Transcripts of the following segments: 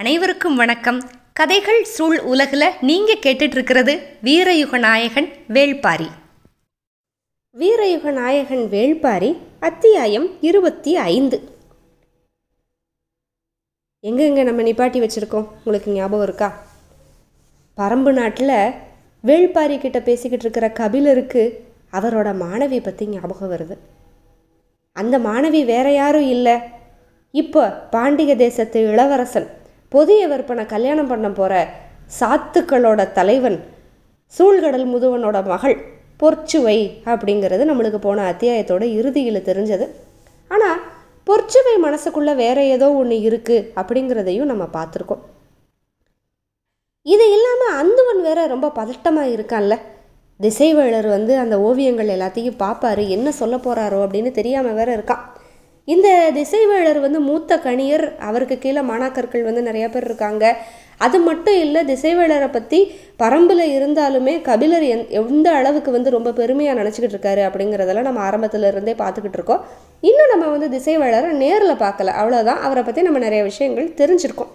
அனைவருக்கும் வணக்கம். கதைகள் சூழ் உலகில் நீங்கள் கேட்டுட்ருக்கிறது வீரயுகநாயகன் வேள்பாரி. வீரயுகநாயகன் வேள்பாரி அத்தியாயம் 25. எங்கெங்கே நம்ம நிப்பாட்டி வச்சுருக்கோம் உங்களுக்கு ஞாபகம் இருக்கா? பரம்பு நாட்டில் வேள்பாரி கிட்ட பேசிக்கிட்டு இருக்கிற கபிலருக்கு அவரோட மாணவி பற்றி ஞாபகம் வருது. அந்த மாணவி வேற யாரும் இல்லை, இப்போ பாண்டிய தேசத்து இளவரசன் புதிய விற்பனை கல்யாணம் பண்ண போகிற சாத்துக்களோட தலைவன் சூழ்கடல் முதுவனோட மகள் பொற்சுவை அப்படிங்கிறது நம்மளுக்கு போன அத்தியாயத்தோட இறுதியில் தெரிஞ்சது. ஆனால் பொற்சுவை மனசுக்குள்ளே வேற ஏதோ ஒன்று இருக்குது அப்படிங்கிறதையும் நம்ம பார்த்துருக்கோம். இது இல்லாமல் அந்துவன் வேற ரொம்ப பதட்டமாக இருக்கான்ல. திசைவேளர் வந்து அந்த ஓவியங்கள் எல்லாத்தையும் பார்ப்பாரு, என்ன சொல்ல போகிறாரோ அப்படின்னு தெரியாமல் வேற இருக்கான். இந்த திசைவேளர் வந்து மூத்த கணியர், அவருக்கு கீழே மாணாக்கர்கள் வந்து நிறையா பேர் இருக்காங்க. அது மட்டும் இல்லை, திசைவேளரை பற்றி பரம்பில் இருந்தாலுமே கபிலர் எந்த அளவுக்கு வந்து ரொம்ப பெருமையாக நினச்சிக்கிட்டு இருக்காரு அப்படிங்கிறதெல்லாம் நம்ம ஆரம்பத்தில் இருந்தே பார்த்துக்கிட்டு இருக்கோம். இன்னும் நம்ம வந்து திசைவேளரை நேரில் பார்க்கல, அவ்வளோதான். அவரை பற்றி நம்ம நிறைய விஷயங்கள் தெரிஞ்சிருக்கோம்.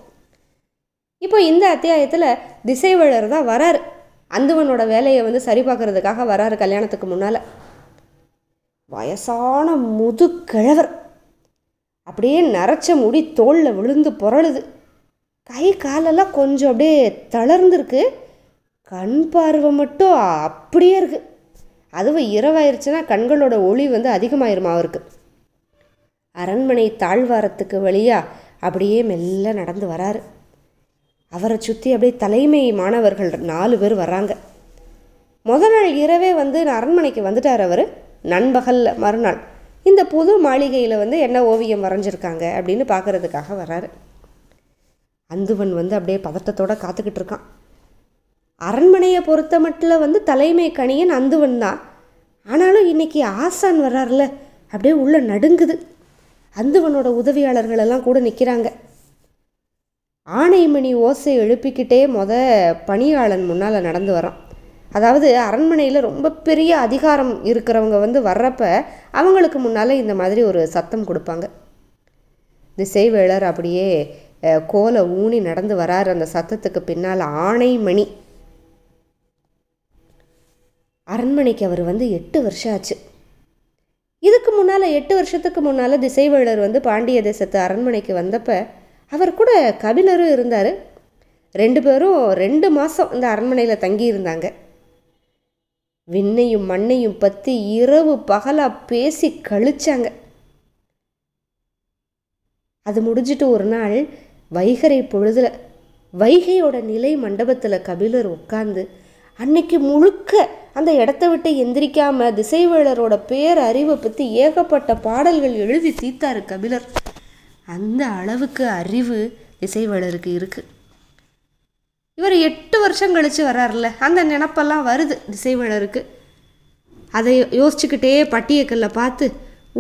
இப்போ இந்த அத்தியாயத்தில் திசைவேளர் தான் வராரு, அந்துவனோட வேலையை வந்து சரி பார்க்கறதுக்காக வராரு. கல்யாணத்துக்கு முன்னால் வயசான முதுகிழவர், அப்படியே நரைச்ச முடி தோளில் விழுந்து புரளுது, கை காலெல்லாம் கொஞ்சம் அப்படியே தளர்ந்துருக்கு, கண் பார்வை மட்டும் அப்படியே இருக்குது. அதுவும் இரவாயிருச்சுன்னா கண்களோட ஒளி வந்து அதிகமாயிருமா அவருக்கு. அரண்மனை தாழ்வாரத்துக்கு வழியாக அப்படியே மெல்ல நடந்து வராரு. அவரை சுற்றி அப்படியே தலைமை மாணவர்கள் 4 பேர் வராங்க. முதல் நாள் இரவே வந்து அரண்மனைக்கு வந்துட்டார் அவர். நண்பகல்ல மறுநாள் இந்த புது மாளிகையில் வந்து என்ன ஓவியம் வரைஞ்சிருக்காங்க அப்படின்னு பார்க்குறதுக்காக வராரு. அந்துவன் வந்து அப்படியே பதட்டத்தோடு காத்துக்கிட்டு இருக்கான். அரண்மனையை பொறுத்த மட்டும் வந்து தலைமை கணியன் அந்துவன் தான். ஆனாலும் இன்றைக்கி ஆசான் வர்றாருல, அப்படியே உள்ள நடுங்குது. அந்துவனோட உதவியாளர்களெல்லாம் கூட நிற்கிறாங்க. ஆணைமணி ஓசை எழுப்பிக்கிட்டே பணியாளன் முன்னால் நடந்து வரான். அதாவது அரண்மனையில் ரொம்ப பெரிய அதிகாரம் இருக்கிறவங்க வந்து வர்றப்ப அவங்களுக்கு முன்னால் இந்த மாதிரி ஒரு சத்தம் கொடுப்பாங்க. திசைவேளர் அப்படியே கோலை ஊனி நடந்து வராரு. அந்த சத்தத்துக்கு பின்னால் ஆணைமணி. அரண்மனைக்கு அவர் வந்து 8 வருஷம் ஆச்சு. இதுக்கு முன்னால் 8 வருஷத்துக்கு முன்னால் திசைவேளர் வந்து பாண்டிய தேசத்து அரண்மனைக்கு வந்தப்ப அவர் கூட கபிலரும் இருந்தார். 2 பேரும் 2 மாதம் இந்த அரண்மனையில் தங்கியிருந்தாங்க. விண்ணையும் மண்ணையும் பற்றி இரவு பகலாக பேசி கழிச்சாங்க. அது முடிஞ்சிட்டு ஒரு நாள் வைகரை பொழுதில் வைகையோட நிலை மண்டபத்தில் கபிலர் உட்கார்ந்து அன்னைக்கு முழுக்க அந்த இடத்த விட்டு எந்திரிக்காமல் திசைவேளரோட பேரறிவை பற்றி ஏகப்பட்ட பாடல்கள் எழுதி தீர்த்தாரு கபிலர். அந்த அளவுக்கு அறிவு திசைவேளருக்கு இருக்குது. இவர் 8 வருஷம் கழித்து வர்றாருல, அந்த நினப்பெல்லாம் வருது திசைவேளருக்கு. அதை யோசிச்சுக்கிட்டே பட்டியக்கல்லை பார்த்து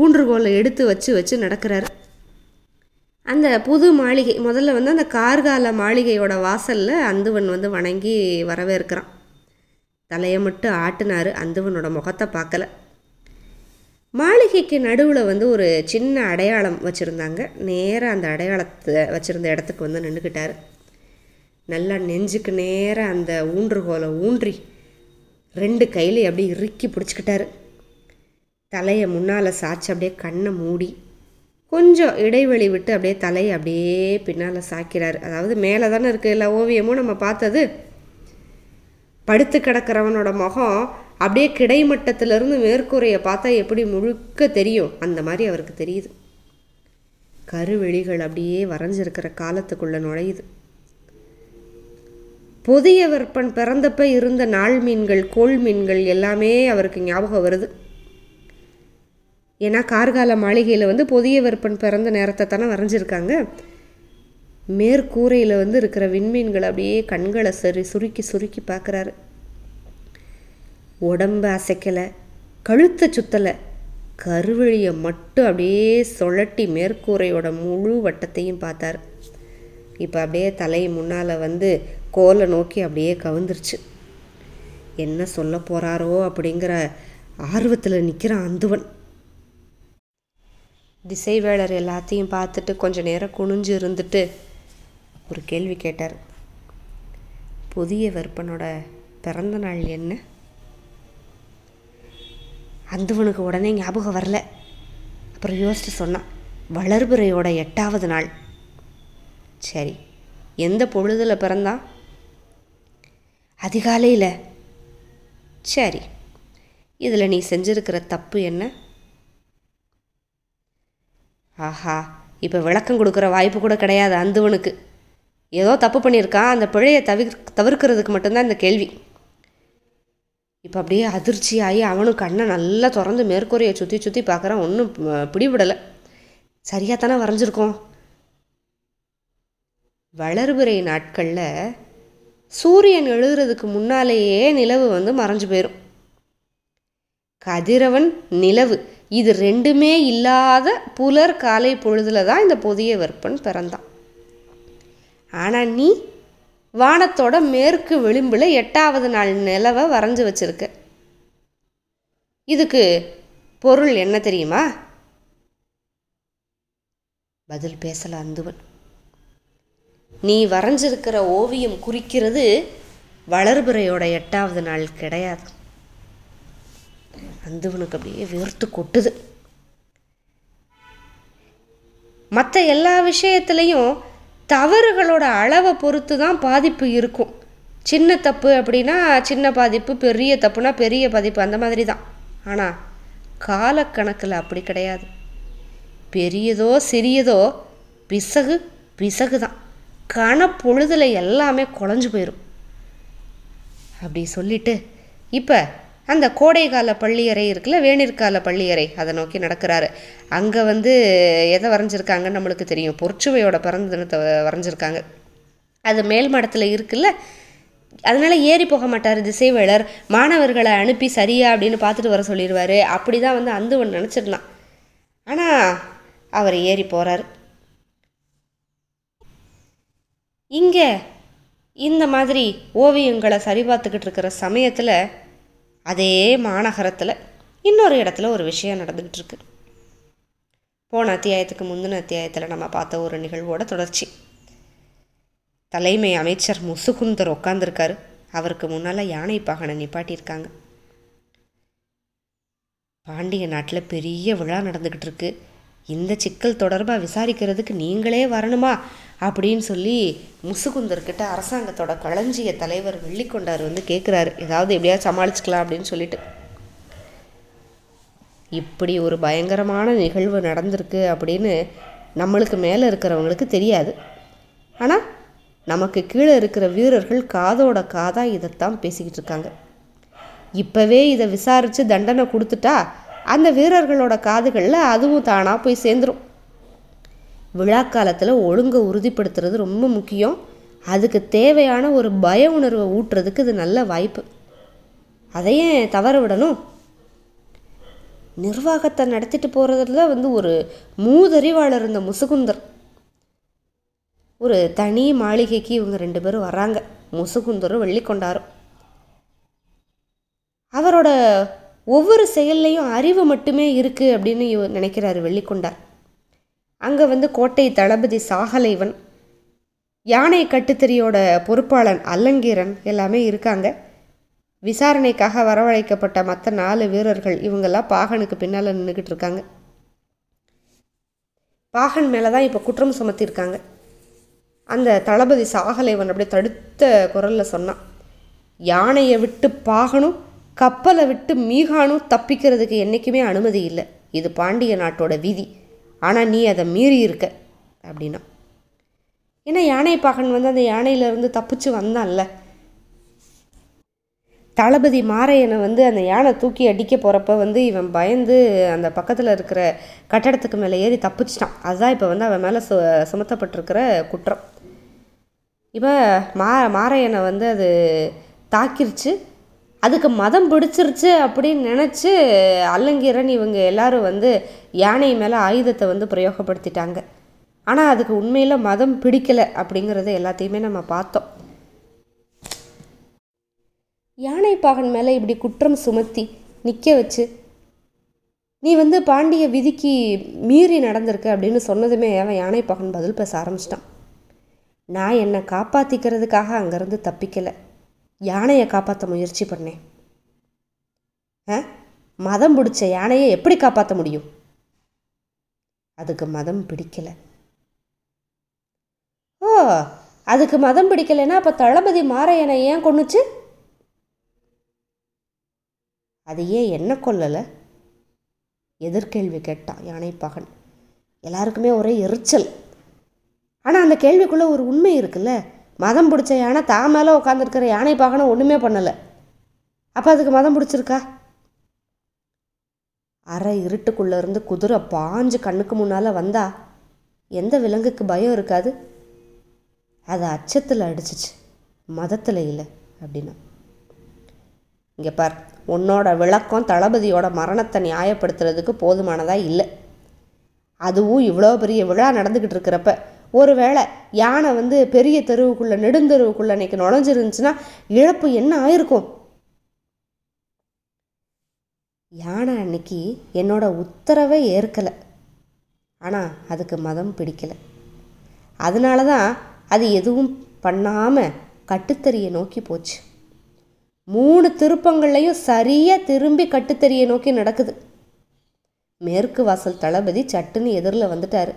ஊன்றுகோலை எடுத்து வச்சு வச்சு நடக்கிறாரு. அந்த புது மாளிகை முதல்ல வந்து அந்த கார்கால மாளிகையோட வாசலில் அந்துவன் வந்து வணங்கி வரவேற்கிறான். தலையை மட்டும் ஆட்டினார், அந்துவனோட முகத்தை பார்க்கல. மாளிகைக்கு நடுவில் வந்து ஒரு சின்ன அடையாளம் வச்சுருந்தாங்க. நேராக அந்த அடையாளத்தை வச்சுருந்த இடத்துக்கு வந்து நின்றுக்கிட்டார். நல்லா நெஞ்சுக்கு நேராக அந்த ஊன்றுகோலை ஊன்றி 2 கையிலையும் அப்படியே இறுக்கி பிடிச்சிக்கிட்டாரு. தலையை முன்னால் சாய்ச்சி அப்படியே கண்ணை மூடி கொஞ்சம் இடைவெளி விட்டு அப்படியே தலையை அப்படியே பின்னால் சாய்க்கிறாரு. அதாவது மேலே தானே இருக்குது எல்லா ஓவியமும் நம்ம பார்த்தது. படுத்து கிடக்கிறவனோட முகம் அப்படியே கிடைமட்டத்திலிருந்து மேற்கூரையை பார்த்தா எப்படி முழுக்க தெரியும், அந்த மாதிரி அவருக்கு தெரியுது. கருவெளிகள் அப்படியே வரைஞ்சிருக்கிற காலத்துக்குள்ளே நுழையுது. புதிய விற்பன் பிறந்தப்ப இருந்த நாள் மீன்கள் கோள் மீன்கள் எல்லாமே அவருக்கு ஞாபகம் வருது. ஏன்னா கார்கால மாளிகையில் வந்து புதிய விற்பன் பிறந்த நேரத்தை தானே வரைஞ்சிருக்காங்க. மேற்கூரையில் வந்து இருக்கிற விண்மீன்கள் அப்படியே கண்களை சுருக்கி சுருக்கி பார்க்குறாரு. உடம்பு அசைக்கலை, கழுத்தை சுத்தலை, கருவழியை மட்டும் அப்படியே சுழட்டி மேற்கூரையோட முழு வட்டத்தையும் பார்த்தார். இப்போ அப்படியே தலை முன்னால் வந்து கோலை நோக்கி அப்படியே கவுந்துருச்சு. என்ன சொல்ல போகிறாரோ அப்படிங்கிற ஆர்வத்தில் நிற்கிறான் அந்துவன். திசைவேளர் எல்லாத்தையும் பார்த்துட்டு கொஞ்சம் நேரம் குனிஞ்சு இருந்துட்டு ஒரு கேள்வி கேட்டார். புதிய வெறுப்பனோட பிறந்த நாள் என்ன? அந்தவனுக்கு உடனே ஞாபகம் வரல. அப்புறம் யோசிச்சு சொன்னான், வளர்பிறையோட 8வது நாள். சரி, எந்த பொழுதில் பிறந்தான்? அதிகாலையில். சரி, இதில் நீ செஞ்சுருக்கிற தப்பு என்ன? ஆஹா, இப்போ விளக்கம் கொடுக்குற வாய்ப்பு கூட கிடையாது அந்துவனுக்கு. ஏதோ தப்பு பண்ணியிருக்கான், அந்த பிழையை தவிர்க்கிறதுக்கு மட்டும்தான் இந்த கேள்வி. இப்போ அப்படியே அதிர்ச்சி ஆகி அவனுக்கு கண்ணை நல்லா திறந்து மேற்கூரையை சுற்றி சுற்றி பார்க்குறான். ஒன்றும் பிடிபடலை. சரியாக தானே வரைஞ்சிருக்கோம். வளர்பிறை நாட்களில் சூரியன் எழுகிறதுக்கு முன்னாலேயே நிலவு வந்து மறைஞ்சு போயிடும். கதிரவன், நிலவு, இது ரெண்டுமே இல்லாத புலர் காலை பொழுதில் தான் இந்த புதிய வெறுப்பன் பிறந்தான். ஆனால் நீ வானத்தோட மேற்கு விளிம்பில் 8வது நாள் நிலவை வரைஞ்சி வச்சிருக்க. இதுக்கு பொருள் என்ன தெரியுமா? பதில் பேசல அந்துவன். நீ வரைஞ்சிருக்கிற ஓவியம் குறிக்கிறது வளர்பிறையோட 8வது நாள் கிடையாது. அந்துவனுக்கு அப்படியே வேர்த்து கொட்டுது. மற்ற எல்லா விஷயத்துலையும் தவறுகளோட அளவை பொறுத்து தான் பாதிப்பு இருக்கும். சின்ன தப்பு அப்படின்னா சின்ன பாதிப்பு, பெரிய தப்புனா பெரிய பாதிப்பு, அந்த மாதிரி தான். ஆனால் காலக்கணக்கில் அப்படி கிடையாது. பெரியதோ சிறியதோ பிசகு பிசகு தான். கணப்பொழுதில் எல்லாமே குழஞ்சு போயிடும். அப்படி சொல்லிட்டு இப்போ அந்த கோடைக்கால பள்ளியறை இருக்குல்ல, வேணிற்கால பள்ளியறை, அதை நோக்கி நடக்கிறாரு. அங்கே வந்து எதை வரைஞ்சிருக்காங்கன்னு நம்மளுக்கு தெரியும். பொற்சுவையோட பிறந்த தினத்தை வரைஞ்சிருக்காங்க. அது மேல் மடத்தில் இருக்குல்ல, அதனால் ஏறி போக மாட்டார் திசைவேளர். மாணவர்களை அனுப்பி சரியா அப்படின்னு பார்த்துட்டு வர சொல்லிடுவார். அப்படி தான் வந்து அந்துவன் நினச்சிருந்தான். ஆனால் அவர் ஏறி போகிறார். இங்கே இந்த மாதிரி ஓவியங்களை சரி பார்த்துக்கிட்டு இருக்கிற சமயத்தில் அதே மாநகரத்தில் இன்னொரு இடத்துல ஒரு விஷயம் நடந்துக்கிட்டு இருக்கு. போன அத்தியாயத்துக்கு முந்தின அத்தியாயத்தில் நம்ம பார்த்த ஒரு நிகழ்வோட தொடர்ச்சி. தலைமை அமைச்சர் முசுகுந்தர் உட்காந்துருக்காரு. அவருக்கு முன்னால் யானை பாகனை நிப்பாட்டியிருக்காங்க. பாண்டிய நாட்டில் பெரிய விழா நடந்துக்கிட்டு இருக்கு. இந்த சிக்கல் தொடர்பாக விசாரிக்கிறதுக்கு நீங்களே வரணுமா அப்படின்னு சொல்லி முசுகுந்தர்கிட்ட அரசாங்கத்தோட களஞ்சிய தலைவர் வெள்ளிக்கொண்டார் வந்து கேட்குறாரு, ஏதாவது எப்படியாவது சமாளிச்சுக்கலாம் அப்படின்னு சொல்லிட்டு. இப்படி ஒரு பயங்கரமான நிகழ்வு நடந்திருக்கு அப்படின்னு நம்மளுக்கு மேலே இருக்கிறவங்களுக்கு தெரியாது. ஆனால் நமக்கு கீழே இருக்கிற வீரர்கள் காதோட காதாக இதைத்தான் பேசிக்கிட்டு இருக்காங்க. இப்போவே இதை விசாரித்து தண்டனை கொடுத்துட்டா அந்த வீரர்களோட காதுகளில் அதுவும் தானாக போய் சேர்ந்துடும். விழா காலத்தில் ஒழுங்கை உறுதிப்படுத்துறது ரொம்ப முக்கியம். அதுக்கு தேவையான ஒரு பய உணர்வை ஊட்டுறதுக்கு இது நல்ல வாய்ப்பு. அதையே தவற விடணும். நிர்வாகத்தை நடத்திட்டு போகிறதுல வந்து ஒரு மூதறிவாளர் இந்த முசுகுந்தர். ஒரு தனி மாளிகைக்கு இவங்க 2 பேரும் வராங்க, முசுகுந்தரும் வெள்ளிக்கொண்டாரும். அவரோட ஒவ்வொரு செயல்லையும் அறிவு மட்டுமே இருக்குது அப்படின்னு நினைக்கிறாரு வெள்ளிக்கொண்டார். அங்கே வந்து கோட்டை தளபதி சாகலைவன், யானை கட்டுத்தறியோட பொறுப்பாளன் அல்லங்கீரன் எல்லாமே இருக்காங்க. விசாரணைக்காக வரவழைக்கப்பட்ட மற்ற 4 வீரர்கள் இவங்கெல்லாம் பாகனுக்கு பின்னால் நின்றுக்கிட்டு இருக்காங்க. பாகன் மேலே தான் இப்போ குற்றம் சுமத்தியிருக்காங்க. அந்த தளபதி சாகலைவன் அப்படியே தடுத்த குரலில் சொன்னான், யானையை விட்டு பாகனும் கப்பலை விட்டு மீகானும் தப்பிக்கிறதுக்கு என்றைக்குமே அனுமதி இல்லை. இது பாண்டிய நாட்டோட விதி. ஆனால் நீ அதை மீறி இருக்க அப்படின்னா. ஏன்னா யானை பாகன் வந்து அந்த யானையிலேருந்து தப்பிச்சு வந்தான்ல. தளபதி மாரையனை வந்து அந்த யானை தூக்கி அடிக்க போகிறப்ப வந்து இவன் பயந்து அந்த பக்கத்தில் இருக்கிற கட்டடத்துக்கு மேலே ஏறி தப்பிச்சிட்டான். அதுதான் இப்போ வந்து அவன் மேலே சுமத்தப்பட்டிருக்கிற குற்றம். இப்போ மாரையனை வந்து அது தாக்கிருச்சு, அதுக்கு மதம் பிடிச்சிருச்சு அப்படின்னு நினச்சி அல்லங்கீரன் இவங்க எல்லாரும் வந்து யானை மேலே ஆயுதத்தை வந்து பிரயோகப்படுத்திட்டாங்க. ஆனால் அதுக்கு உண்மையில் மதம் பிடிக்கலை அப்படிங்கிறத எல்லாத்தையுமே நம்ம பார்த்தோம். யானை பாகன் மேலே இப்படி குற்றம் சுமத்தி நிற்க வச்சு நீ வந்து பாண்டிய விதிக்கு மீறி நடந்திருக்க அப்படின்னு சொன்னதுமே அவன் யானை பாகன் பதில் பேச ஆரம்பிச்சிட்டான். நான் என்னை காப்பாற்றிக்கிறதுக்காக அங்கேருந்து தப்பிக்கலை, யானையை காப்பாற்ற முயற்சி பண்ணேன். மதம் பிடிச்ச யானையை எப்படி காப்பாற்ற முடியும்? அதுக்கு மதம் பிடிக்கலை. ஓ, அதுக்கு மதம் பிடிக்கலைன்னா அப்போ தளபதி மாரையனை ஏன் கொன்னுச்சு? அது ஏன் என்ன கொல்லலை? எதிர்கேள்வி கேட்டான் யானைப்பாகன். எல்லாருக்குமே ஒரே எரிச்சல். ஆனால் அந்த கேள்விக்குள்ளே ஒரு உண்மை இருக்குல்ல, மதம் பிடிச்ச யானை தான் மேலே உட்காந்துருக்கிற யானைப்பாகனை ஒன்றுமே பண்ணலை, அப்போ அதுக்கு மதம் பிடிச்சிருக்கா? அரை இருட்டுக்குள்ளே இருந்து குதிரை பாஞ்சு கண்ணுக்கு முன்னால் வந்தா எந்த விலங்குக்கு பயம் இருக்காது? அது அச்சத்தில் அடிச்சிச்சு, மதத்தில் இல்லை அப்படின்னா. இங்கே பார், உன்னோட விளக்கம் தளபதியோட மரணத்தை நியாயப்படுத்துறதுக்கு போதுமானதாக இல்லை. அதுவும் இவ்வளோ பெரிய விழா நடந்துக்கிட்டு இருக்கிறப்ப ஒருவேளை யானை பெரிய தெருவுக்குள்ளே நெடுந்தெருவுக்குள்ளே இன்னைக்கு நுழைஞ்சிருந்துச்சுன்னா இழப்பு என்ன ஆயிருக்கும்? யானை அன்னைக்கு என்னோட உத்தரவை ஏற்கலை, ஆனால் அதுக்கு மதம் பிடிக்கலை. அதனால தான் அது எதுவும் பண்ணாமல் கட்டுத்தறியை நோக்கி போச்சு. 3 திருப்பங்கள்லையும் சரியாக திரும்பி கட்டுத்தறியை நோக்கி நடக்குது. மேற்கு வாசல் தளபதி சட்டுன்னு எதிரில் வந்துட்டார்.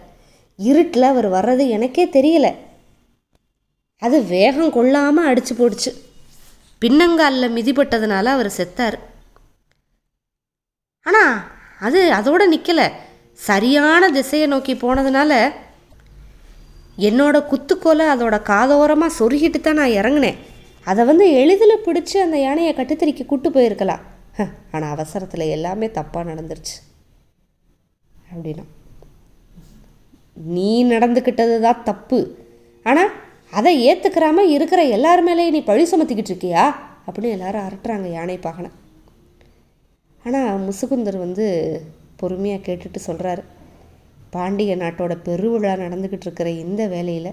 இருட்டில் அவர் வர்றது எனக்கே தெரியல. அது வேகம் கொள்ளாமல் அடிச்சு போடுச்சு, பின்னங்காலில் மிதிப்பட்டதுனால அவர் செத்தார். ஆனால் அது அதோடு நிற்கலை, சரியான திசையை நோக்கி போனதுனால என்னோட குத்துக்கோலை அதோட காதோரமாக சொருகிட்டு தான் நான் இறங்கினேன். அதை எளிதில் பிடிச்சி அந்த யானையை கட்டுத்தறிக்கு கூட்டு போயிருக்கலாம், ஆனால் அவசரத்தில் எல்லாமே தப்பாக நடந்துருச்சு அப்படின்னா. நீ நடந்துக்கிட்டது தான் தப்பு, ஆனால் அதை ஏற்றுக்கிறாமல் இருக்கிற எல்லார் மேலேயும் நீ பழி சுமத்திக்கிட்டு இருக்கியா அப்படின்னு எல்லாரும் அரட்டுறாங்க யானைப்பாகனை. ஆனால் முசுகுந்தர் பொறுமையாக கேட்டுட்டு சொல்கிறாரு, பாண்டிய நாட்டோட பெருவிழா நடந்துக்கிட்டு இருக்கிற இந்த வேலையில்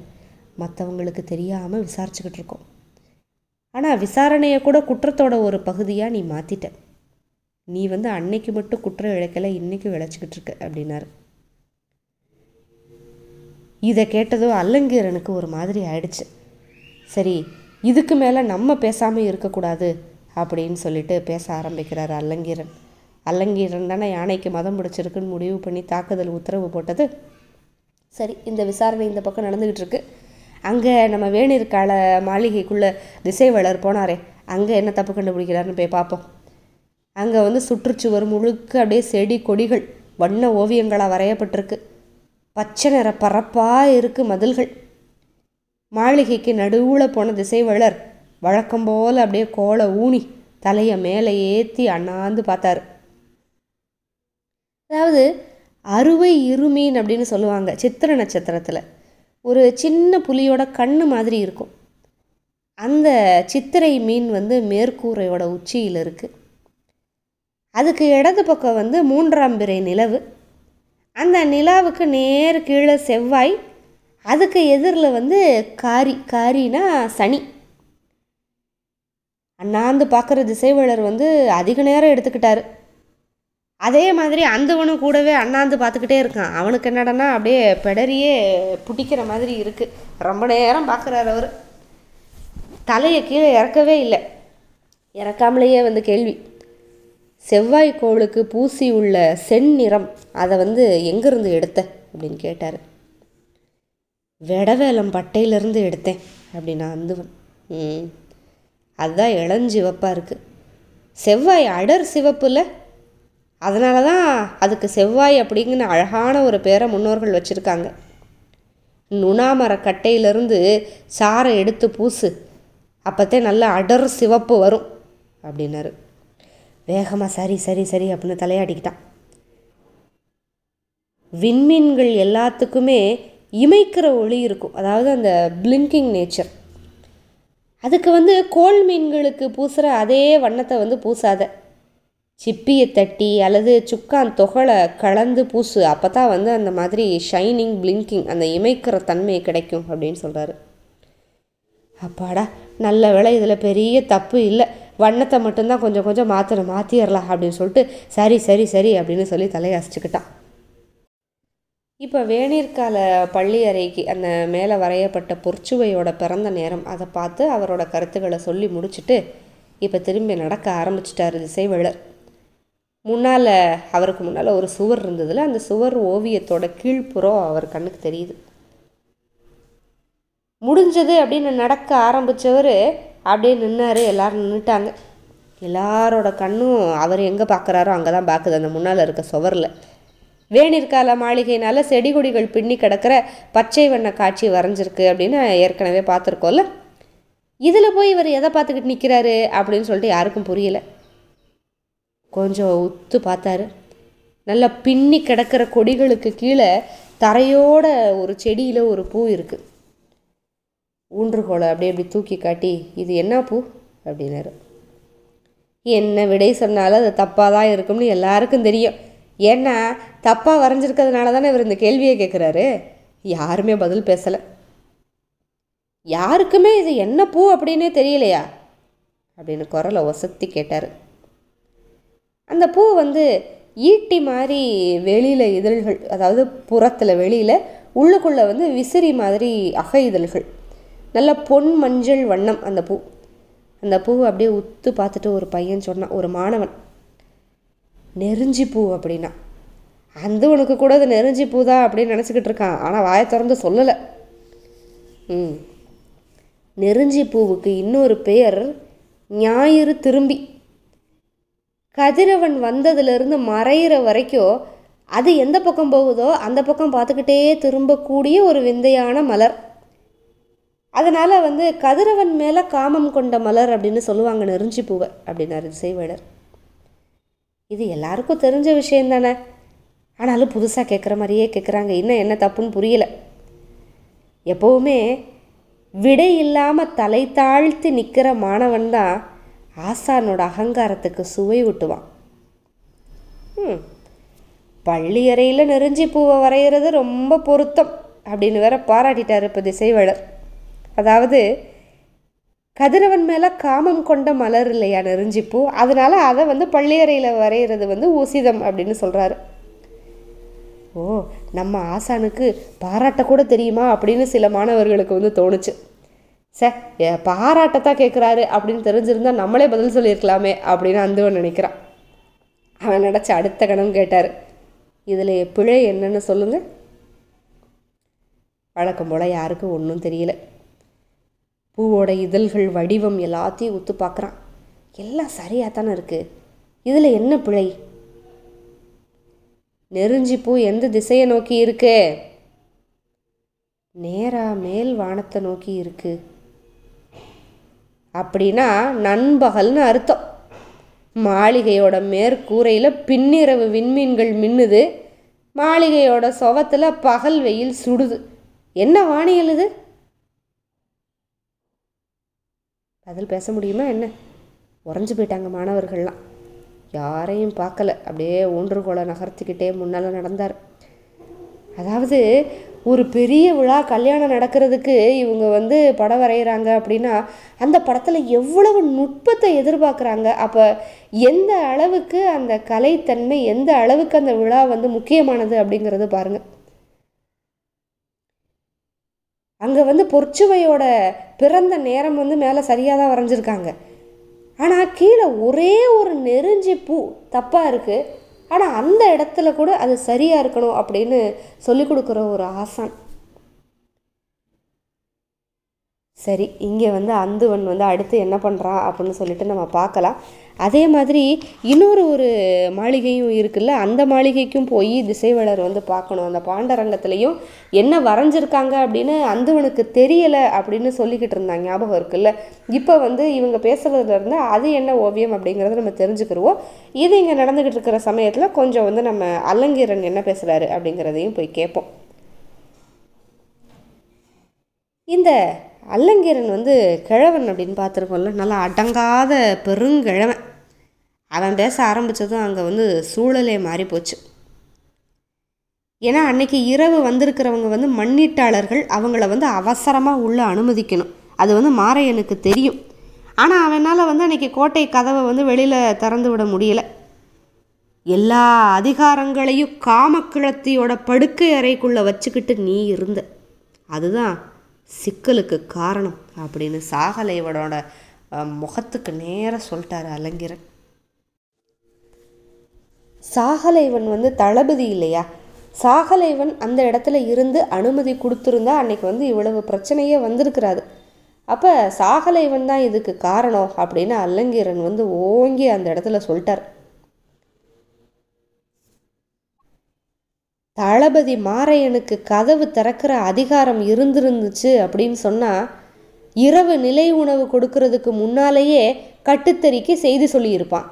மற்றவங்களுக்கு தெரியாமல் விசாரிச்சுக்கிட்டு இருக்கோம். ஆனால் விசாரணையை கூட குற்றத்தோட ஒரு பகுதியாக நீ மாற்றிட்ட. நீ அன்னைக்கு மட்டும் குற்றம் இழைக்கலை, இன்றைக்கி விளைச்சிக்கிட்டு இருக்க அப்படின்னாரு. இதை கேட்டதும் அல்லங்கீரனுக்கு ஒரு மாதிரி ஆயிடுச்சு. சரி, இதுக்கு மேலே நம்ம பேசாமல் இருக்கக்கூடாது அப்படின்னு சொல்லிட்டு பேச ஆரம்பிக்கிறார் அல்லங்கீரன். அல்லங்கீரன் தானே யானைக்கு மதம் பிடிச்சிருக்குன்னு முடிவு பண்ணி தாக்குதல் உத்தரவு போட்டது. சரி, இந்த விசாரணை இந்த பக்கம் நடந்துக்கிட்டு இருக்கு. அங்கே நம்ம வேணிற்கால மாளிகைக்குள்ளே திசைவேளர் போனாரே, அங்கே என்ன தப்பு கண்டுபிடிக்கிறாருன்னு போய் பார்ப்போம். அங்கே சுற்றுச்சுவர் முழுக்க அப்படியே செடி கொடிகள் வண்ண ஓவியங்களாக வரையப்பட்டிருக்கு. பச்சை நிற பரப்பாக இருக்குது மதில்கள். மாளிகைக்கு நடுவில் போன திசைவேளர் வழக்கம் போல் அப்படியே கோலை ஊனி தலையை மேலே ஏற்றி அண்ணாந்து பார்த்தாரு. அதாவது அறுவை இருமீன் அப்படின்னு சொல்லுவாங்க சித்திர நட்சத்திரத்தில். ஒரு சின்ன புலியோட கண் மாதிரி இருக்கும் அந்த சித்திரை மீன் மேற்கூரையோட உச்சியில் இருக்குது. அதுக்கு இடது பக்கம் 3ஆம் பிறை நிலவு. அந்த நிலாவுக்கு நேர் கீழே செவ்வாய், அதுக்கு எதிரில் காரி. காரினா சனி. அண்ணாந்து பார்க்குற திசைவேளர் அதிக நேரம் எடுத்துக்கிட்டாரு. அதே மாதிரி அந்தவனும் கூடவே அண்ணாந்து பார்த்துக்கிட்டே இருக்கான். அவனுக்கு என்னடனா அப்படியே பெடரியே பிடிக்கிற மாதிரி இருக்குது, ரொம்ப நேரம் பார்க்குறாரு. அவர் தலையை கீழே இறக்கவே இல்லை. இறக்காமலேயே கேள்வி, செவ்வாய் கோளுக்கு பூசி உள்ள செந்நிறம் அதை எங்கேருந்து எடுத்த அப்படின்னு கேட்டார். வெடவேலம் பட்டையிலேருந்து எடுத்தேன் அப்படின்னா அந்தவன். அதுதான் இளஞ்சிவப்பாக இருக்குது, செவ்வாய் அடர் சிவப்பில், அதனால தான் அதுக்கு செவ்வாய் அப்படிங்கிற அழகான ஒரு பேரை முன்னோர்கள் வச்சுருக்காங்க. நுணாமர கட்டையிலேருந்து சாரை எடுத்து பூசு, அப்போத்தே நல்லா அடர் சிவப்பு வரும் அப்படின்னாரு. வேகமாக சரி சரி சரி அப்படின்னு தலையாடிக்கிட்டான். விண்மீன்கள் எல்லாத்துக்குமே இமைக்கிற ஒளி இருக்கும், அதாவது அந்த பிளிங்கிங் நேச்சர். அதுக்கு கோல் மீன்களுக்கு பூசுகிற அதே வண்ணத்தை பூசாத, சிப்பியை தட்டி அல்லது சுக்கான் தொகலை கலந்து பூசு, அப்போ தான் அந்த மாதிரி ஷைனிங் பிளிங்கிங் அந்த இமைக்கிற தன்மை கிடைக்கும் அப்படின்னு சொல்கிறாரு. அப்பாடா, நல்ல வேளை இதில் பெரிய தப்பு இல்லை, வண்ணத்தை மட்டும்தான் கொஞ்சம் கொஞ்சம் மாற்றிடலாம் அப்படின்னு சொல்லிட்டு சரி சரி சரி அப்படின்னு சொல்லி தலையசிச்சுக்கிட்டான். இப்போ வேணிற்கால பள்ளி அறைக்கு அந்த மேலே வரையப்பட்ட பொற்சுவையோட பிறந்த நேரம் அதை பார்த்து அவரோட கருத்துக்களை சொல்லி முடிச்சுட்டு இப்போ திரும்பி நடக்க ஆரம்பிச்சிட்டாரு திசைவேலர். அவருக்கு முன்னால் ஒரு சுவர் இருந்ததில் அந்த சுவர் ஓவியத்தோட கீழ்ப்புறம் அவர் கண்ணுக்கு தெரியுது. முடிஞ்சது அப்படின்னு நடக்க ஆரம்பித்தவர் அப்படியே நின்னார். எல்லோரும் நின்றுட்டாங்க. எல்லாரோட கண்ணும் அவர் எங்கே பார்க்குறாரோ அங்கே தான் பார்க்குது, அந்த முன்னால் இருக்க சுவரில். வேணிற்கால மாளிகைனால செடி கொடிகள் பின்னி கிடக்கிற பச்சை வண்ண காட்சி வரைஞ்சிருக்கு அப்படின்னு ஏற்கனவே பார்த்துருக்கோம்ல. இதில் போய் இவர் எதை பார்த்துக்கிட்டு நிற்கிறாரு அப்படின்னு சொல்லிட்டு யாருக்கும் புரியலை. கொஞ்சம் உத்து பார்த்தாரு. நல்லா பின்னி கிடக்கிற கொடிகளுக்கு கீழே தரையோட ஒரு செடியில் ஒரு பூ இருக்குது. ஊன்றுகோலை அப்படி தூக்கி காட்டி இது என்ன பூ அப்படின்னாரு. என்ன விடை சொன்னாலும் அது தப்பாக தான் இருக்கும்னு எல்லாருக்கும் தெரியும். ஏன்னா தப்பாக வரைஞ்சிருக்கிறதுனால தானே இவர் இந்த கேள்வியை கேட்குறாரு. யாருமே பதில் பேசலை. யாருக்குமே இது என்ன பூ அப்படின்னே தெரியலையா அப்படின்னு குரலை ஒசத்தி கேட்டார். அந்த பூ ஈட்டி மாதிரி வெளியில் இதழ்கள், அதாவது புறத்தில் வெளியில், உள்ளுக்குள்ளே விசிறி மாதிரி அகை இதழ்கள், நல்ல பொன் மஞ்சள் வண்ணம் அந்த பூ. அந்த பூவை அப்படியே உத்து பார்த்துட்டு ஒரு பையன் சொன்னான், ஒரு மாணவன், நெருஞ்சி பூ அப்படின்னா. அந்த உனக்கு கூட அது நெருஞ்சி பூ தான் அப்படின்னு நினச்சிக்கிட்டு இருக்கான். ஆனால் வாயை திறந்து சொல்லலை. நெருஞ்சி பூவுக்கு இன்னொரு பெயர் ஞாயிறு திரும்பி. கதிரவன் வந்ததுலேருந்து மறையிற வரைக்கும் அது எந்த பக்கம் போகுதோ அந்த பக்கம் பார்த்துக்கிட்டே திரும்பக்கூடிய ஒரு விந்தையான மலர். அதனால் கதிரவன் மேலே காமம் கொண்ட மலர் அப்படின்னு சொல்லுவாங்க நெருஞ்சி பூவை அப்படின்னாரு திசைவேலர். இது எல்லாருக்கும் தெரிஞ்ச விஷயந்தானே, ஆனாலும் புதுசாக கேட்குற மாதிரியே கேட்குறாங்க. இன்னும் என்ன தப்புன்னு புரியலை. எப்போவுமே விடை இல்லாமல் தலை தாழ்த்து நிற்கிற மாணவன் தான் ஆசானோட அகங்காரத்துக்கு சுவை ஊட்டுவான். பள்ளி அறையில் நெருஞ்சி பூவை வரைகிறது ரொம்ப பொருத்தம் அப்படின்னு வேற பாராட்டிட்டார் இப்போ திசைவேலர். அதாவது கதிரவன் மேலே காமம் கொண்ட மலர் இல்லையா நெருஞ்சி பூ, அதனால் அதை பள்ளியறையில் வரைகிறது ஊசிதம் அப்படின்னு சொல்கிறாரு. ஓ, நம்ம ஆசானுக்கு பாராட்டக்கூட தெரியுமா அப்படின்னு சில மாணவர்களுக்கு தோணுச்சு. சார் பாராட்டத்தான் கேட்குறாரு அப்படின்னு தெரிஞ்சிருந்தா நம்மளே பதில் சொல்லியிருக்கலாமே அப்படின்னு அந்தவன் நினைக்கிறான். அவன் நினச்ச அடுத்த கணம் கேட்டார், இதில் பிழை என்னன்னு சொல்லுங்கள். வழக்கம் போல் யாருக்கும் ஒன்றும் தெரியல. பூவோட இதழ்கள் வடிவம் எல்லாத்தையும் உத்து பார்க்குறான். எல்லாம் சரியாக தானே இருக்குது, இதில் என்ன பிழை? நெருஞ்சி பூ எந்த திசையை நோக்கி இருக்கு? நேராக மேல் வானத்தை நோக்கி இருக்கு அப்படின்னா நண்பகல்னு அர்த்தம். மாளிகையோட மேற்கூரையில் பின்னிரவு விண்மீன்கள் மின்னுது, மாளிகையோட சுவத்தில் பகல் வெயில் சுடுது. என்ன வானியல் இது? பதில் பேச முடியுமா என்ன? உறைஞ்சு போயிட்டாங்க மாணவர்கள்லாம். யாரையும் பார்க்கலை. அப்படியே ஊன்றுகோலை நகர்த்திக்கிட்டே முன்னால் நடந்தார். அதாவது ஒரு பெரிய விழா, கல்யாணம் நடக்கிறதுக்கு இவங்க படம் வரைகிறாங்க அப்படின்னா அந்த படத்தில் எவ்வளவு நுட்பத்தை எதிர்பார்க்குறாங்க. அப்போ எந்த அளவுக்கு அந்த கலைத்தன்மை, எந்த அளவுக்கு அந்த விழா முக்கியமானது அப்படிங்கிறது பாருங்கள். அங்கே பொற்சுவையோட பிறந்த நேரம் மேலே சரியாக தான் வரைஞ்சிருக்காங்க. ஆனால் கீழே ஒரே ஒரு நெருஞ்சி பூ தப்பாக இருக்குது. ஆனால் அந்த இடத்துல கூட அது சரியாக இருக்கணும் அப்படின்னு சொல்லி கொடுக்குற ஒரு ஆசான். சரி, இங்கே அந்துவன் அடுத்து என்ன பண்ணுறான் அப்படின்னு சொல்லிட்டு நம்ம பார்க்கலாம். அதே மாதிரி இன்னொரு மாளிகையும் இருக்குல்ல, அந்த மாளிகைக்கும் போய் திசைவேலர் பார்க்கணும். அந்த பாண்டரங்கத்துலேயும் என்ன வரைஞ்சிருக்காங்க அப்படின்னு அந்துவனுக்கு தெரியலை அப்படின்னு சொல்லிக்கிட்டு இருந்தாங்க, ஞாபகம் இருக்குல்ல. இப்போ இவங்க பேசுகிறதுலேருந்து அது என்ன ஓவியம் அப்படிங்கிறத நம்ம தெரிஞ்சுக்கிடுவோம். இது இங்கே நடந்துக்கிட்டு இருக்கிற சமயத்தில் கொஞ்சம் நம்ம அலங்கீரன் என்ன பேசுகிறாரு அப்படிங்கிறதையும் போய் கேட்போம். இந்த அல்லங்கீரன் கிழவன் அப்படின்னு பார்த்துருக்கோம்ல, நல்லா அடங்காத பெருங்கிழவன். அவன் பேச ஆரம்பித்ததும் அங்கே சூழலே மாறி போச்சு. ஏன்னா அன்றைக்கி இரவு வந்திருக்கிறவங்க மண்ணீட்டாளர்கள். அவங்கள அவசரமாக உள்ளே அனுமதிக்கணும். அது மாரையனுக்கு தெரியும். ஆனால் அவனால் அன்றைக்கி கோட்டை கதவை வெளியில் திறந்து விட முடியலை. எல்லா அதிகாரங்களையும் காமக்கிழத்தியோட படுக்கை அறைக்குள்ளே வச்சுக்கிட்டு நீ இருந்த, அதுதான் சிக்கலுக்கு காரணம் அப்படின்னு சாகலைவனோட முகத்துக்கு நேராக சொல்லிட்டாரு அலங்கிரன். சாகலைவன் வந்து தளபதி இல்லையா, சாகலைவன் அந்த இடத்துல இருந்து அனுமதி கொடுத்துருந்தா அன்னைக்கு வந்து இவ்வளவு பிரச்சனையே வந்திருக்கிறாரு. அப்போ சாகலைவன் தான் இதுக்கு காரணம் அப்படின்னு அலங்கீரன் வந்து ஓங்கி அந்த இடத்துல சொல்லிட்டார். தளபதி மாரையனுக்கு கதவு திறக்கிற அதிகாரம் இருந்துருந்துச்சு அப்படின்னு சொன்னால் இரவு நிலை உணவு கொடுக்கறதுக்கு முன்னாலேயே கட்டுத்தறிக்கு செய்தி சொல்லியிருப்பான்,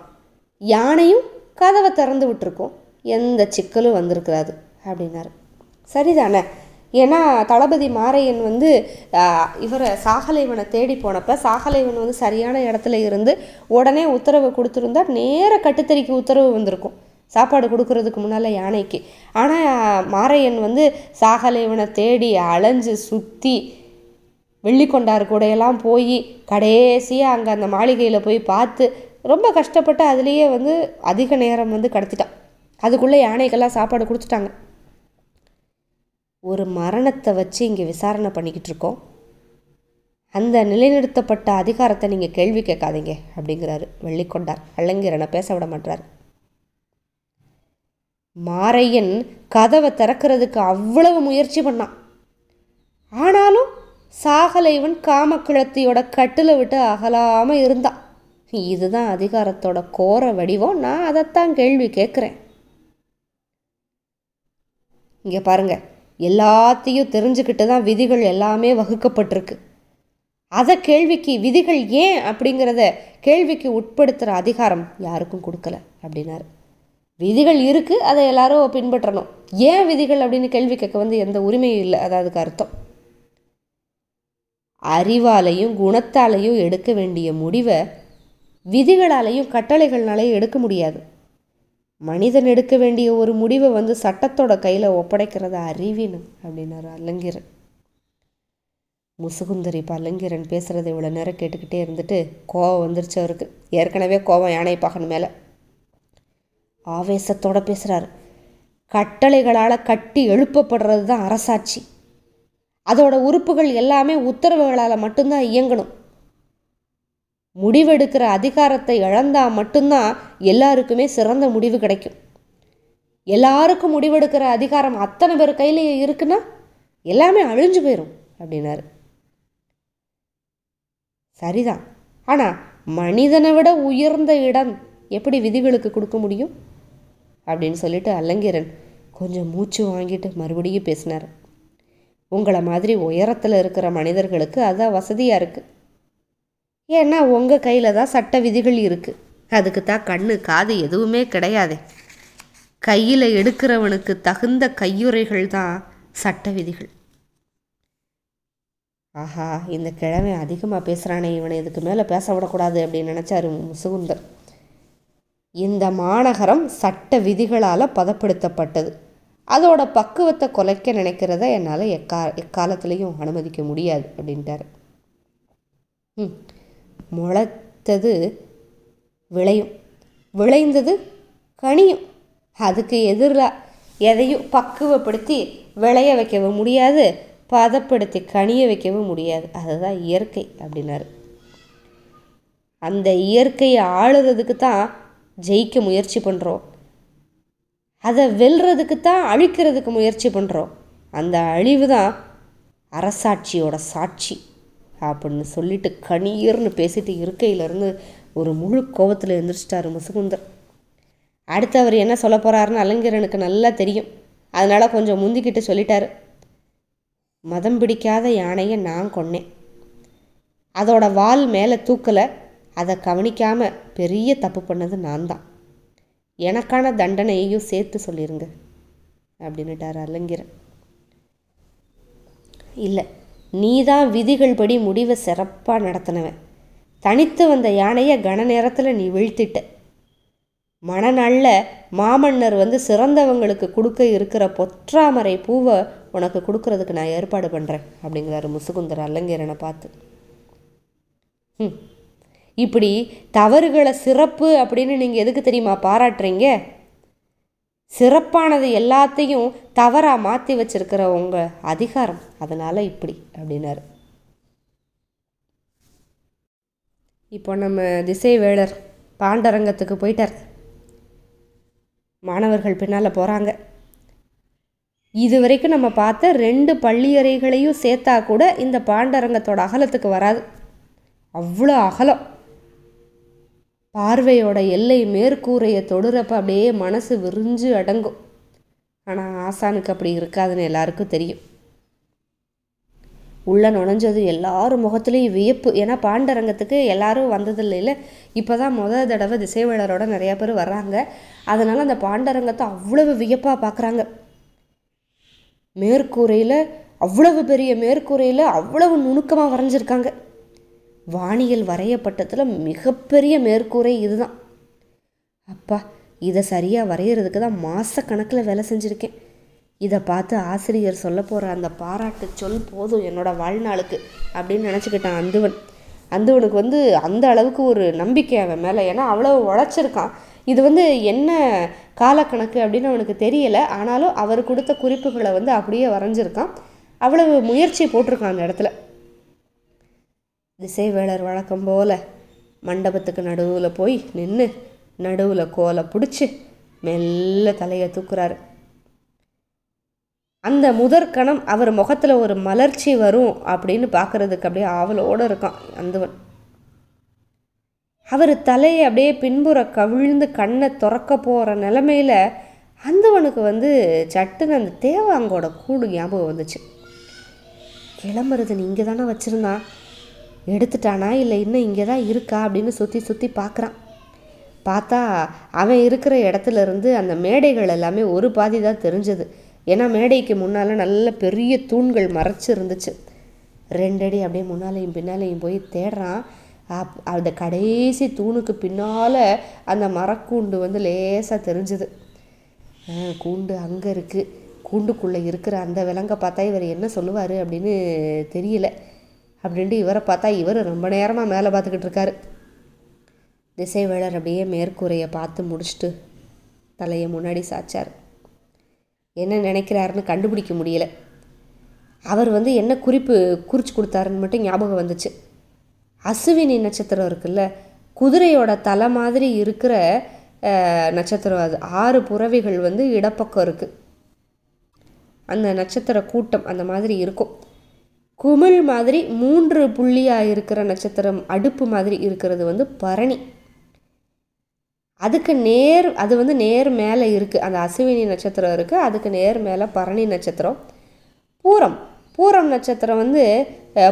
யானையும் கதவை திறந்து விட்டுருக்கோம், எந்த சிக்கலும் வந்திருக்கிறாது அப்படின்னாரு. சரிதானே? ஏன்னா தளபதி மாரையன் வந்து இவரை சாகலைவனை தேடி போனப்போ சாகலைவன் வந்து சரியான இடத்துல இருந்து உடனே உத்தரவு கொடுத்துருந்தா நேர கட்டுத்தறிக்கு உத்தரவு வந்திருக்கும், சாப்பாடு கொடுக்கறதுக்கு முன்னால் யானைக்கு. ஆனால் மாரையன் வந்து சாகலைவனை தேடி அலைஞ்சு சுற்றி வெள்ளிக்கொண்டார் கூடையெல்லாம் போய் கடைசியாக அங்கே அந்த மாளிகையில் போய் பார்த்து ரொம்ப கஷ்டப்பட்டு அதுலேயே வந்து அதிக நேரம் வந்து கடத்திட்டான். அதுக்குள்ளே யானைக்கெல்லாம் சாப்பாடு கொடுத்துட்டாங்க. ஒரு மரணத்தை வச்சு இங்கே விசாரணை பண்ணிக்கிட்டு இருக்கோம், அந்த நிலைநிறுத்தப்பட்ட அதிகாரத்தை நீங்கள் கேள்வி கேட்காதீங்க அப்படிங்கிறாரு வெள்ளிக்கொண்டார். அலங்கீரனை பேச விட மாட்டார். மாரையன் கதவை திறக்கிறதுக்கு அவ்வளவு முயற்சி பண்ணான், ஆனாலும் சாகலைவன் காமக்கிழத்தியோட கட்டில் விட்டு அகலாமல் இருந்தான். இதுதான் அதிகாரத்தோட கோர வடிவம், நான் அதைத்தான் கேள்வி கேட்குறேன். இங்கே பாருங்கள், எல்லாத்தையும் தெரிஞ்சுக்கிட்டு தான் விதிகள் எல்லாமே வகுக்கப்பட்டிருக்கு, அதை கேள்விக்கு விதிகள் ஏன் அப்படிங்கிறத கேள்விக்கு உட்படுத்துகிற அதிகாரம் யாருக்கும் கொடுக்கல அப்படின்னாரு. விதிகள் இருக்குது, அதை எல்லாரும் பின்பற்றணும், ஏன் விதிகள் அப்படின்னு கேள்வி கேட்க வந்து எந்த உரிமையும் இல்லை. அதாவதுக்கு அர்த்தம், அறிவாலையும் குணத்தாலையும் எடுக்க வேண்டிய முடிவை விதிகளாலையும் கட்டளைகள்னாலையும் எடுக்க முடியாது. மனிதன் எடுக்க வேண்டிய ஒரு முடிவை வந்து சட்டத்தோட கையில் ஒப்படைக்கிறத அறிவீனம் அப்படின்னாரு அலங்கீரன். முசுகுந்தர் இப்போ அலங்கீரன் பேசுகிறத இவ்வளோ நேரம் கேட்டுக்கிட்டே இருந்துட்டு கோவம் வந்துருச்சு அவருக்கு. ஏற்கனவே கோவம் யானை பாகன் மேலே. ஆவேசத்தோடு பேசுகிறாரு. கட்டளைகளால் கட்டி எழுப்பப்படுறது தான் அரசாட்சி, அதோட உறுப்புகள் எல்லாமே உத்தரவுகளால் மட்டும்தான் இயங்கணும். முடிவெடுக்கிற அதிகாரத்தை இழந்தால் மட்டும்தான் எல்லாருக்குமே சிறந்த முடிவு கிடைக்கும். எல்லாருக்கும் முடிவெடுக்கிற அதிகாரம் அத்தனை பேர் கையில் இருக்குன்னா எல்லாமே அழிஞ்சு போயிடும் அப்படின்னாரு. சரிதான், ஆனால் மனிதனை விட உயர்ந்த இடம் எப்படி விதிகளுக்கு கொடுக்க முடியும் அப்படின்னு சொல்லிட்டு அலங்கீரன் கொஞ்சம் மூச்சு வாங்கிட்டு மறுபடியும் பேசினார். உங்களை மாதிரி உயரத்தில் இருக்கிற மனிதர்களுக்கு அதான் வசதியாக இருக்குது, ஏன்னா உங்கள் கையில் தான் சட்ட விதிகள் இருக்குது, அதுக்கு தான் கண்ணு காது எதுவுமே கிடையாது. கையில் எடுக்கிறவனுக்கு தகுந்த கையுறைகள் தான் சட்ட விதிகள். ஆஹா, இந்த கிழமை அதிகமாக பேசுகிறானே, இவனை இதுக்கு மேலே பேச விடக்கூடாது அப்படின்னு நினச்சாரு முசுகுந்தர். இந்த மாநகரம் சட்ட விதிகளால் பதப்படுத்தப்பட்டது, அதோட பக்குவத்தை குலைக்க நினைக்கிறத என்னால் எக்காலத்துலேயும் அனுமதிக்க முடியாது அப்படின்ட்டார். முளைத்தது விளையும், விளைந்தது கனியும், அதுக்கு எதிராக எதையும் பக்குவப்படுத்தி விளைய வைக்கவும் முடியாது, பதப்படுத்தி கனிய வைக்கவும் முடியாது, அதுதான் இயற்கை அப்படின்னாரு. அந்த இயற்கையை ஆளுறதுக்கு தான் ஜெயிக்க முயற்சி பண்ணுறோம், அதை வெல்றதுக்கு தான் அழிக்கிறதுக்கு முயற்சி பண்ணுறோம், அந்த அழிவு தான் அரசாட்சியோட சாட்சி அப்படின்னு சொல்லிட்டு கணீர்னு பேசிட்டு இருக்கையிலேருந்து ஒரு முழு கோபத்தில் எழுந்திரிச்சிட்டாரு முசுகுந்தர். அடுத்து அவர் என்ன சொல்ல போகிறாருன்னு அலங்கீரனுக்கு நல்லா தெரியும், அதனால் கொஞ்சம் முந்திக்கிட்டு சொல்லிட்டாரு. மதம் பிடிக்காத யானையை நான் கொன்னேன், அதோட வால் மேலே தூக்கலை, அதை கவனிக்காமல் பெரிய தப்பு பண்ணது நான் தான், எனக்கான தண்டனையையும் சேர்த்து சொல்லிடுங்க அப்படின்னுட்டார் அலங்கீரன். இல்லை, நீதான் விதிகள் படி முடிவை சிறப்பாக நடத்தினவன், தனித்து வந்த யானையை கன நேரத்தில் நீ வீழ்த்திட்ட. மணநாளில் மாமன்னர் வந்து சிறந்தவங்களுக்கு கொடுக்க இருக்கிற பொற்றாமரை பூவை உனக்கு கொடுக்கறதுக்கு நான் ஏற்பாடு பண்ணுறேன் அப்படிங்கிறாரு முசுகுந்தர் அலங்கீரனை பார்த்து. இப்படி தவறுகளை சிறப்பு அப்படின்னு நீங்கள் எதுக்கு தெரியுமா பாராட்டுறீங்க? சிறப்பானது எல்லாத்தையும் தவறாக மாற்றி வச்சிருக்கிற உங்கள் அதிகாரம், அதனால் இப்படி அப்படின்னாரு. இப்போ நம்ம திசைவேளர் பாண்டரங்கத்துக்கு போயிட்டார். மாணவர்கள் பின்னால் போகிறாங்க. இது வரைக்கும் நம்ம பார்த்த 2 பள்ளியறைகளையும் சேர்த்தா கூட இந்த பாண்டரங்கத்தோட அகலத்துக்கு வராது. அவ்வளோ அகலம். பார்வையோட எல்லை மேற்கூரையை தொடுறப்ப அப்படியே மனசு விரிஞ்சு அடங்கும். ஆனால் ஆசானுக்கு அப்படி இருக்காதுன்னு எல்லாருக்கும் தெரியும். உள்ளே நுழைஞ்சது எல்லாரும் முகத்துலேயும் வியப்பு. ஏன்னா பாண்டரங்கத்துக்கு எல்லாரும் வந்ததில்லை, இல்லை இப்போ தான் முதல் தடவை திசைவேளரோட நிறையா பேர் வர்றாங்க. அதனால் அந்த பாண்டரங்கத்தை அவ்வளவு வியப்பாக பார்க்குறாங்க. மேற்கூரையில் அவ்வளவு பெரிய மேற்கூரையில் அவ்வளவு நுணுக்கமாக வரைஞ்சிருக்காங்க. வானியல் வரையப்பட்டதில் மிகப்பெரிய மேற்கூரை இதுதான். அப்பா, இதை சரியாக வரைகிறதுக்கு தான் மாதக்கணக்கில் வேலை செஞ்சுருக்கேன். இதை பார்த்து ஆசிரியர் சொல்ல போகிற அந்த பாராட்டு சொல் போதும் என்னோடய வாழ்நாளுக்கு அப்படின்னு நினச்சிக்கிட்டான் அந்துவன். அந்துவனுக்கு அந்த அளவுக்கு ஒரு நம்பிக்கை அவன் மேலே. ஏன்னா அவ்வளோ உழைச்சிருக்கான். இது என்ன காலக்கணக்கு அப்படின்னு அவனுக்கு தெரியலை. ஆனாலும் அவர் கொடுத்த குறிப்புகளை அப்படியே வரைஞ்சிருக்கான். அவ்வளவு முயற்சி போட்டிருக்கான் அந்த இடத்துல. திசைவேளர் வழக்கம் போல் மண்டபத்துக்கு நடுவில் போய் நின்று நடுவில் கோலை பிடிச்சி மெல்ல தலையை தூக்குறாரு. அந்த முதற்கணம் அவர் முகத்தில் ஒரு மலர்ச்சி வரும் அப்படின்னு பார்க்குறதுக்கு அப்படியே ஆவலோடு இருக்கான் அந்துவன். அவர் தலையை அப்படியே பின்புற கவிழ்ந்து கண்ணை துறக்க போகிற நிலமையில் அந்தவனுக்கு சட்டுன்னு அந்த தேவாங்கோட கூடு ஞாபகம் வந்துச்சு. கிளம்புறது இங்கே தானே வச்சுருந்தான், எடுத்துட்டானா இல்லை இன்னும் இங்கே தான் இருக்கா அப்படின்னு சுற்றி சுற்றி பார்க்குறான். பார்த்தா அவன் இருக்கிற இடத்துலேருந்து அந்த மேடைகள் எல்லாமே ஒரு பாதி தான் தெரிஞ்சது. ஏன்னா மேடைக்கு முன்னால் நல்ல பெரிய தூண்கள் மறைச்சி இருந்துச்சு. 2 அடி அப்படியே முன்னாலேயும் பின்னாலேயும் போய் தேடுறான். அந்த கடைசி தூணுக்கு பின்னால் அந்த மரக்கூண்டு லேசாக தெரிஞ்சுது. கூண்டு அங்கே இருக்குது. கூண்டுக்குள்ளே இருக்கிற அந்த விலங்கை பார்த்தா இவர் என்ன சொல்லுவார் அப்படின்னு தெரியல. அப்படின்ட்டு இவரை பார்த்தா இவர் ரொம்ப நேரமாக மேலே பார்த்துக்கிட்டு இருக்காரு. திசைவேளர் அப்படியே மேற்கூரையை பார்த்து முடிச்சுட்டு தலையை முன்னாடி சாய்ச்சார். என்ன நினைக்கிறாருன்னு கண்டுபிடிக்க முடியல. அவர் என்ன குறிச்சு கொடுத்தாருன்னு மட்டும் ஞாபகம் வந்துச்சு. அசுவினி நட்சத்திரம் இருக்குல்ல, குதிரையோட தலை மாதிரி இருக்கிற நட்சத்திரம் அது. 6 புறவிகள் இடப்பக்கம் இருக்குது. அந்த நட்சத்திர கூட்டம் அந்த மாதிரி இருக்கும். குமிழ் மாதிரி 3 புள்ளியாக இருக்கிற நட்சத்திரம் அடுப்பு மாதிரி இருக்கிறது பரணி. அதுக்கு நேர் அது நேர் மேலே இருக்குது. அந்த அசுவினி நட்சத்திரம் இருக்குது, அதுக்கு நேர் மேலே பரணி நட்சத்திரம். பூரம் நட்சத்திரம்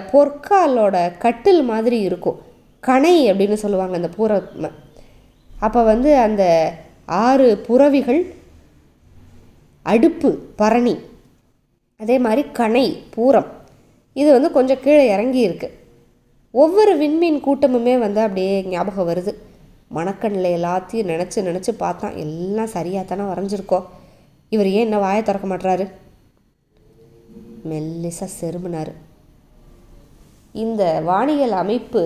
பொற்காலோட கட்டில் மாதிரி இருக்கும். கணை அப்படின்னு சொல்லுவாங்க அந்த பூரம். அப்போ அந்த 6 புறவிகள், அடுப்பு பரணி, அதே மாதிரி கணை பூரம், இது கொஞ்சம் கீழே இறங்கி இருக்குது. ஒவ்வொரு விண்மீன் கூட்டமுமே அப்படியே ஞாபகம் வருது. மணக்கண்ணில் எல்லாத்தையும் நினச்சி நினச்சி பார்த்தான். எல்லாம் சரியாக தானே வரைஞ்சிருக்கோம், இவர் ஏன் என்ன வாயை திறக்க மாட்டுறாரு? மெல்லிசா செருமினார். இந்த வானியல் அமைப்பு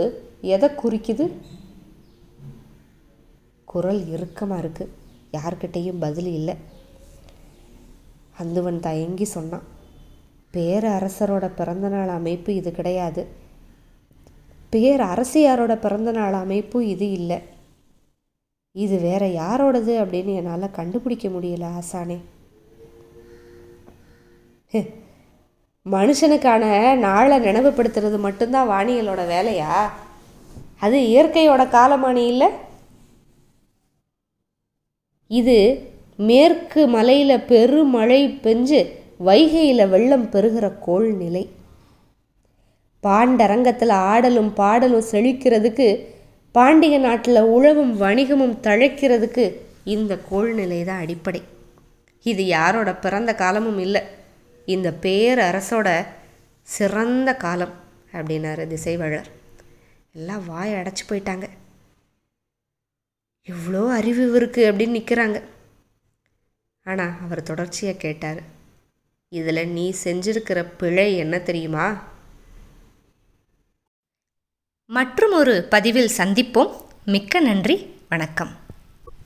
எதை குறிக்குது? குரல் இறுக்கமாக இருக்குது. யார்கிட்டையும் பதில் இல்லை. அந்துவன் தயங்கி சொன்னான், பேரரசரோட பிறந்தநாள் அமைப்பு இது கிடையாது. பேரரசியாரோட பிறந்தநாள் அமைப்பு இது இல்லை. இது வேற யாரோடது அப்படின்னு என்னால் கண்டுபிடிக்க முடியல ஆசானே. மனுஷனுக்கான நாளை நினைவுபடுத்துறது மட்டும்தான் வானியலோட வேலையா? அது இயற்கையோட காலமானி இல்லை? இது மேற்கு மலையில் பெருமழை பெஞ்சு வைகையில் வெள்ளம் பெருகிற கோள் நிலை. பாண்டரங்கத்தில் ஆடலும் பாடலும் செழிக்கிறதுக்கு, பாண்டிய நாட்டில் உழவும் வணிகமும் தழைக்கிறதுக்கு இந்த கோள்நிலை தான் அடிப்படை. இது யாரோட பிறந்த காலமும் இல்லை, இந்த பேரரசோட சிறந்த காலம் அப்படின்னாரு திசைவேளர். எல்லாம் வாய் அடைச்சி போயிட்டாங்க. இவ்வளோ அறிவு இருக்கு அப்படின்னு நிற்கிறாங்க. ஆனால் அவர் தொடர்ச்சியாக கேட்டார், இதில் நீ செஞ்சிருக்கிற பிழை என்ன தெரியுமா? மற்றொரு பதிவில் சந்திப்போம். மிக்க நன்றி, வணக்கம்.